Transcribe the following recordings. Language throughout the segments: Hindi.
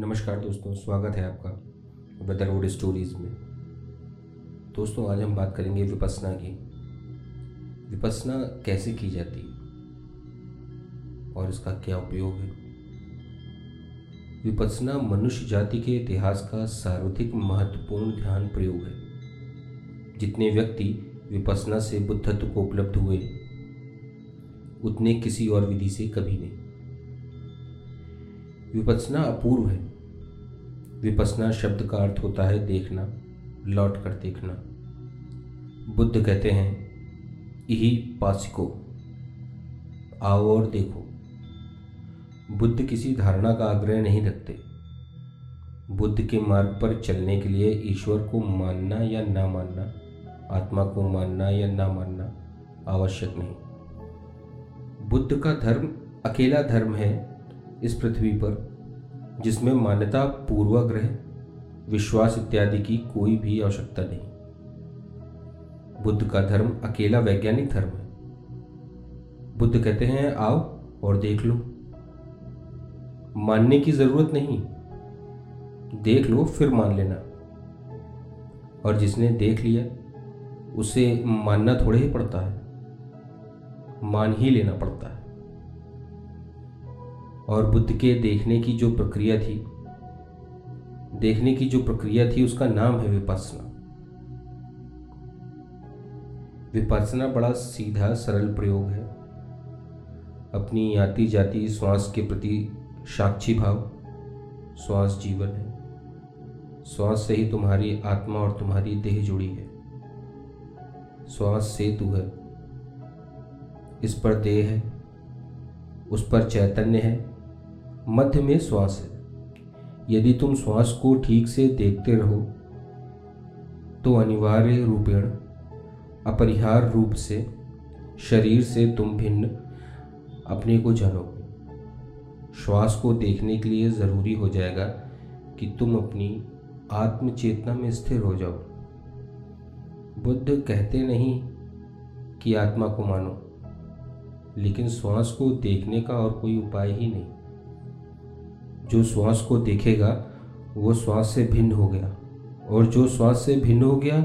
नमस्कार दोस्तों, स्वागत है आपका वेदरवुड स्टोरीज़ में। दोस्तों, आज हम बात करेंगे विपस्सना की। विपस्सना कैसे की जाती है और इसका क्या उपयोग है। विपस्सना मनुष्य जाति के इतिहास का सर्वाधिक महत्वपूर्ण ध्यान प्रयोग है। जितने व्यक्ति विपस्सना से बुद्धत्व को उपलब्ध हुए, उतने किसी और विधि से कभी नहीं। विपस्सना अपूर्व है। विपस्सना शब्द का अर्थ होता है देखना, लौट कर देखना। बुद्ध कहते हैं, इही पासिको, आओ और देखो। बुद्ध किसी धारणा का आग्रह नहीं रखते। बुद्ध के मार्ग पर चलने के लिए ईश्वर को मानना या ना मानना, आत्मा को मानना या ना मानना आवश्यक नहीं। बुद्ध का धर्म अकेला धर्म है इस पृथ्वी पर जिसमें मान्यता, पूर्वाग्रह, विश्वास इत्यादि की कोई भी आवश्यकता नहीं। बुद्ध का धर्म अकेला वैज्ञानिक धर्म है। बुद्ध कहते हैं, आओ और देख लो। मानने की जरूरत नहीं, देख लो फिर मान लेना। और जिसने देख लिया उसे मानना थोड़े ही पड़ता है, मान ही लेना पड़ता है। और बुद्ध के देखने की जो प्रक्रिया थी उसका नाम है विपस्सना। विपस्सना बड़ा सीधा सरल प्रयोग है। अपनी आती जाती श्वास के प्रति साक्षी भाव। श्वास जीवन है। श्वास से ही तुम्हारी आत्मा और तुम्हारी देह जुड़ी है। श्वास सेतु है। इस पर देह है, उस पर चैतन्य है, मध्य में श्वास है। यदि तुम श्वास को ठीक से देखते रहो तो अनिवार्य रूपेण, अपरिहार्य रूप से शरीर से तुम भिन्न अपने को जानोगे। श्वास को देखने के लिए ज़रूरी हो जाएगा कि तुम अपनी आत्म चेतना में स्थिर हो जाओ। बुद्ध कहते नहीं कि आत्मा को मानो, लेकिन श्वास को देखने का और कोई उपाय ही नहीं। जो श्वास को देखेगा वो श्वास से भिन्न हो गया, और जो श्वास से भिन्न हो गया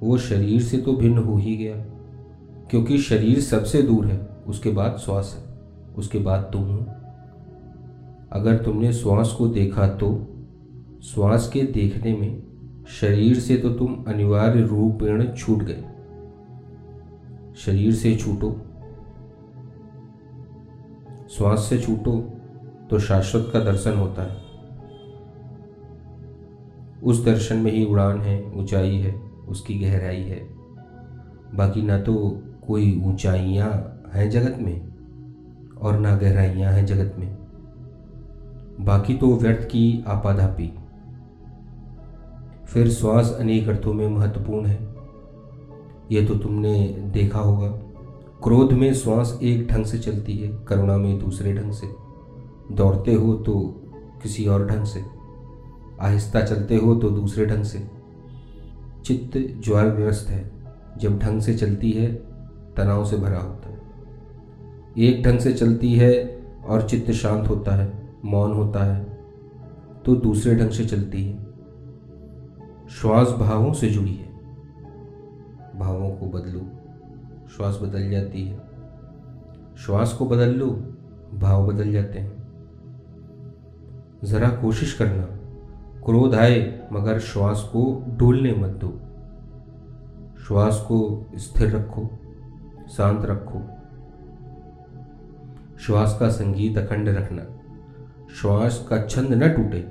वो शरीर से तो भिन्न हो ही गया, क्योंकि शरीर सबसे दूर है। उसके बाद श्वास है, उसके बाद तुम हो। अगर तुमने श्वास को देखा तो श्वास के देखने में शरीर से तो तुम अनिवार्य रूपेण छूट गए। शरीर से छूटो, श्वास से छूटो तो शाश्वत का दर्शन होता है। उस दर्शन में ही उड़ान है, ऊंचाई है, उसकी गहराई है। बाकी ना तो कोई ऊंचाइयां हैं जगत में और ना गहराइयां हैं जगत में। बाकी तो व्यर्थ की आपाधापी। फिर श्वास अनेक अर्थों में महत्वपूर्ण है। यह तो तुमने देखा होगा, क्रोध में श्वास एक ढंग से चलती है, करुणा में दूसरे ढंग से। दौड़ते हो तो किसी और ढंग से, आहिस्ता चलते हो तो दूसरे ढंग से। चित्त ज्वारग्रस्त है, जब ढंग से चलती है तनाव से भरा होता है। एक ढंग से चलती है और चित्त शांत होता है, मौन होता है, तो दूसरे ढंग से चलती है। श्वास भावों से जुड़ी है। भावों को बदलो, श्वास बदल जाती है। श्वास को बदल लो, भाव बदल जाते हैं। जरा कोशिश करना, क्रोध आए मगर श्वास को डोलने मत दो। श्वास को स्थिर रखो, शांत रखो। श्वास का संगीत अखंड रखना, श्वास का छंद न टूटे,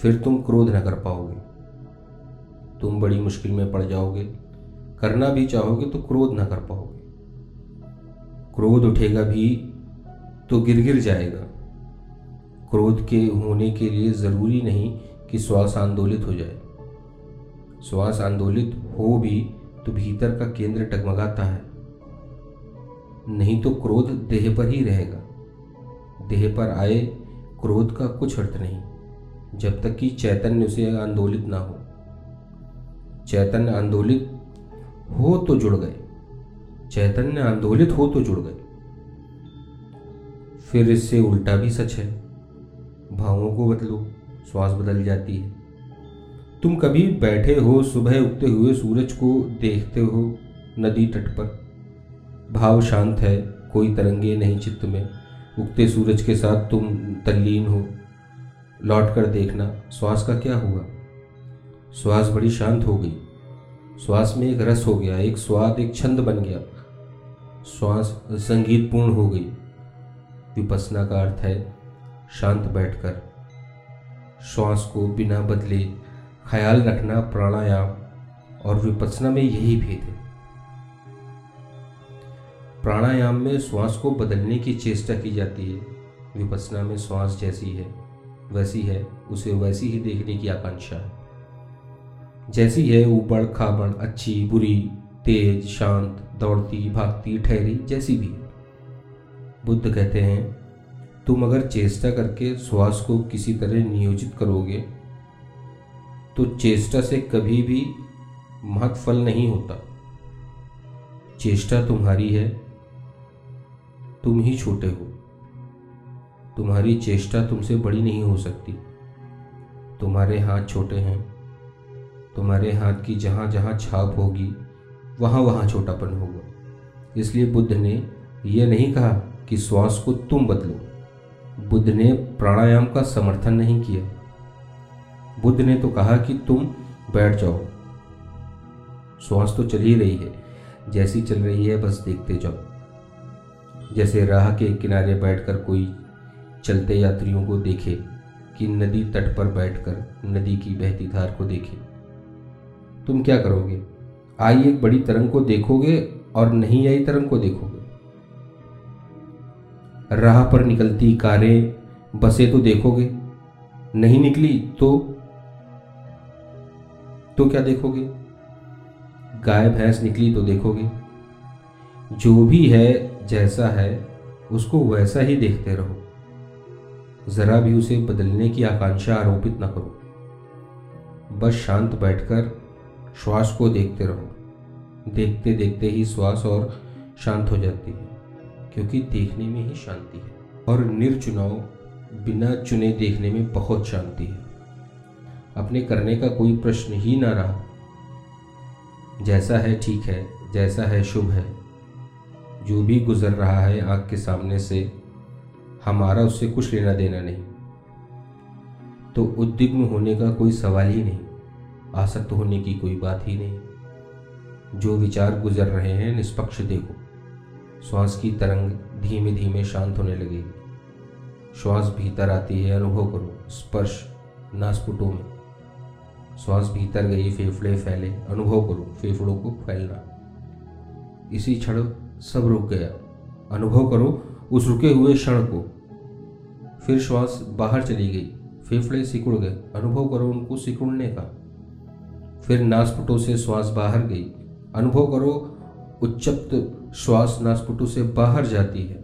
फिर तुम क्रोध न कर पाओगे। तुम बड़ी मुश्किल में पड़ जाओगे, करना भी चाहोगे तो क्रोध न कर पाओगे। क्रोध उठेगा भी तो गिर जाएगा। क्रोध के होने के लिए ज़रूरी नहीं कि श्वास आंदोलित हो जाए। श्वास आंदोलित हो भी तो भीतर का केंद्र टगमगाता है, नहीं तो क्रोध देह पर ही रहेगा। देह पर आए क्रोध का कुछ अर्थ नहीं जब तक कि चैतन्य उसे आंदोलित ना हो। चैतन्य आंदोलित हो तो जुड़ गए, चैतन्य आंदोलित हो तो जुड़ गए। फिर इससे उल्टा भी सच है। भावों को बदलो, श्वास बदल जाती है। तुम कभी बैठे हो सुबह उगते हुए सूरज को देखते हो नदी तट पर, भाव शांत है, कोई तरंगे नहीं चित्त में, उगते सूरज के साथ तुम तल्लीन हो। लौट कर देखना श्वास का क्या हुआ। श्वास बड़ी शांत हो गई, श्वास में एक रस हो गया, एक स्वाद, एक छंद बन गया, श्वास संगीतपूर्ण हो गई। विपस्सना का अर्थ है शांत बैठकर श्वास को बिना बदले ख्याल रखना। प्राणायाम और विपस्सना में यही भेद है। प्राणायाम में श्वास को बदलने की चेष्टा की जाती है, विपस्सना में श्वास जैसी है वैसी है, उसे वैसी ही देखने की आकांक्षा है। जैसी है, ऊबड़ खाबड़, अच्छी बुरी, तेज शांत, दौड़ती भागती, ठहरी, जैसी भी है। बुद्ध कहते हैं तुम अगर चेष्टा करके श्वास को किसी तरह नियोजित करोगे तो चेष्टा से कभी भी महत् फल नहीं होता। चेष्टा तुम्हारी है, तुम ही छोटे हो, तुम्हारी चेष्टा तुमसे बड़ी नहीं हो सकती। तुम्हारे हाथ छोटे हैं, तुम्हारे हाथ की जहाँ जहाँ छाप होगी वहाँ वहाँ छोटापन होगा। इसलिए बुद्ध ने यह नहीं कहा कि श्वास को तुम बदलो। बुद्ध ने प्राणायाम का समर्थन नहीं किया, बुद्ध ने तो कहा कि तुम बैठ जाओ, श्वास तो चल ही रही है, जैसी चल रही है बस देखते जाओ। जैसे राह के किनारे बैठकर कोई चलते यात्रियों को देखे कि नदी तट पर बैठकर नदी की बहती धार को देखे। तुम क्या करोगे? आई एक बड़ी तरंग को देखोगे और नहीं आई तरंग को देखोगे। राह पर निकलती कारें बसें तो देखोगे, नहीं निकली तो क्या देखोगे? गाय भैंस निकली तो देखोगे। जो भी है जैसा है उसको वैसा ही देखते रहो, जरा भी उसे बदलने की आकांक्षा आरोपित ना करो। बस शांत बैठकर श्वास को देखते रहो। देखते देखते ही श्वास और शांत हो जाती है, क्योंकि देखने में ही शांति है। और निर्चुनाव, बिना चुने देखने में बहुत शांति है। अपने करने का कोई प्रश्न ही ना रहा। जैसा है ठीक है, जैसा है शुभ है। जो भी गुजर रहा है आँख के सामने से, हमारा उससे कुछ लेना देना नहीं, तो उद्विग्न होने का कोई सवाल ही नहीं, आसक्त होने की कोई बात ही नहीं। जो विचार गुजर रहे हैं निष्पक्ष देखो। श्वास की तरंग धीमे धीमे शांत होने लगेगी। श्वास भीतर आती है, अनुभव करो, स्पर्श नासपुटों में। श्वास भीतर गई, फेफड़े फैले, अनुभव करो फेफड़ों को फैलना। इसी क्षण सब रुक गया, अनुभव करो उस रुके हुए क्षण को। फिर श्वास बाहर चली गई, फेफड़े सिकुड़ गए, अनुभव करो उनको सिकुड़ने का। फिर नासपुटों से श्वास बाहर गई, अनुभव करो उच्चप्त श्वास नासपुटों से बाहर जाती है।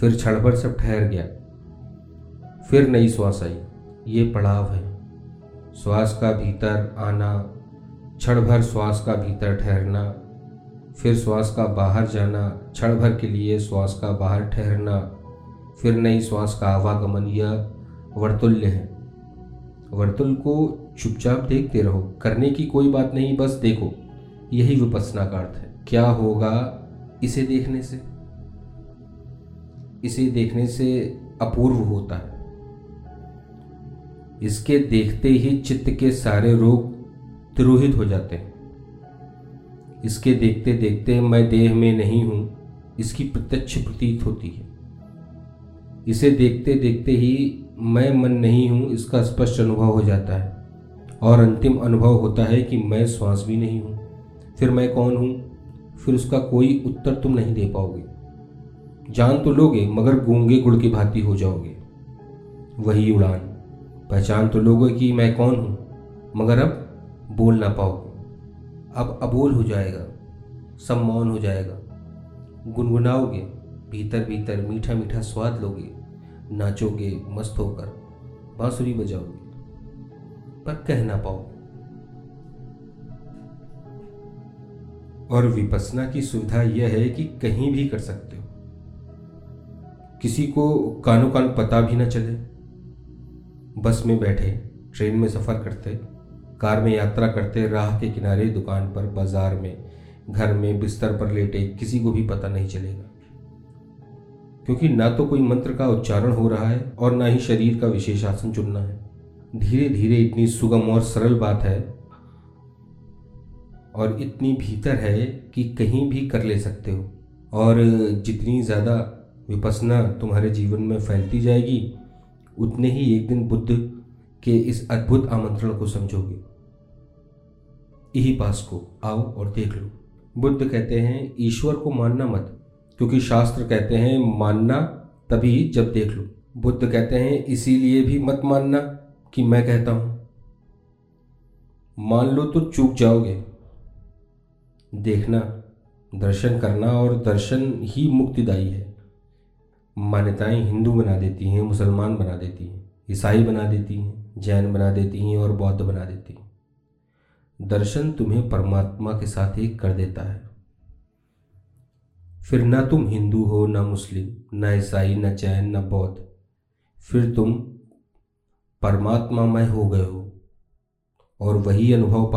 फिर क्षण भर सब ठहर गया, फिर नई श्वास आई। ये पड़ाव है, श्वास का भीतर आना, क्षण भर श्वास का भीतर ठहरना, फिर श्वास का बाहर जाना, क्षण भर के लिए श्वास का बाहर ठहरना, फिर नई श्वास का आवागमन। यह वर्तुल्य है। वर्तुल को चुपचाप देखते रहो, करने की कोई बात नहीं, बस देखो। यही विपस्सना का अर्थ है। क्या होगा इसे देखने से? इसे देखने से अपूर्व होता है। इसके देखते ही चित्त के सारे रोग तिरोहित हो जाते हैं। इसके देखते देखते मैं देह में नहीं हूँ, इसकी प्रत्यक्ष प्रतीत होती है। इसे देखते देखते ही मैं मन नहीं हूँ, इसका स्पष्ट अनुभव हो जाता है। और अंतिम अनुभव होता है कि मैं श्वास भी नहीं हूँ। फिर मैं कौन हूँ? फिर उसका कोई उत्तर तुम नहीं दे पाओगे। जान तो लोगे मगर गूंगे गुड़ की भांति हो जाओगे। वही उड़ान। पहचान तो लोगे कि मैं कौन हूँ, मगर अब बोल ना पाओगे। अब अबोल हो जाएगा, सब मौन हो जाएगा। गुनगुनाओगे, भीतर भीतर मीठा मीठा स्वाद लोगे, नाचोगे मस्त होकर, बांसुरी बजाओगे, पर कह ना पाओगे। और विपस्सना की सुविधा यह है कि कहीं भी कर सकते हो, किसी को कानो कान पता भी ना चले। बस में बैठे, ट्रेन में सफ़र करते, कार में यात्रा करते, राह के किनारे, दुकान पर, बाजार में, घर में, बिस्तर पर लेटे, किसी को भी पता नहीं चलेगा, क्योंकि ना तो कोई मंत्र का उच्चारण हो रहा है और ना ही शरीर का विशेष आसन चुनना है। धीरे धीरे इतनी सुगम और सरल बात है और इतनी भीतर है कि कहीं भी कर ले सकते हो। और जितनी ज़्यादा विपस्सना तुम्हारे जीवन में फैलती जाएगी, उतने ही एक दिन बुद्ध के इस अद्भुत आमंत्रण को समझोगे। यही पास को आओ और देख लो। बुद्ध कहते हैं ईश्वर को मानना मत, क्योंकि शास्त्र कहते हैं मानना तभी जब देख लो। बुद्ध कहते हैं इसीलिए भी मत मानना कि मैं कहता हूं, मान लो तो चूक जाओगे। देखना, दर्शन करना, और दर्शन ही मुक्तिदायी है। मान्यताएं हिंदू बना देती हैं, मुसलमान बना देती हैं, ईसाई बना देती हैं, जैन बना देती हैं और बौद्ध बना देती हैं। दर्शन तुम्हें परमात्मा के साथ एक कर देता है। फिर ना तुम हिंदू हो, ना मुस्लिम, ना ईसाई, ना जैन, ना बौद्ध, फिर तुम परमात्मामय हो गए हो और वही अनुभव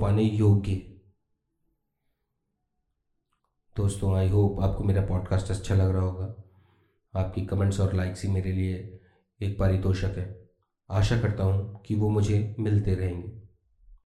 पाने योग्य है। दोस्तों, आई होप आपको मेरा पॉडकास्ट अच्छा लग रहा होगा। आपकी कमेंट्स और लाइक्स ही मेरे लिए एक पारितोषिक है। आशा करता हूँ कि वो मुझे मिलते रहेंगे।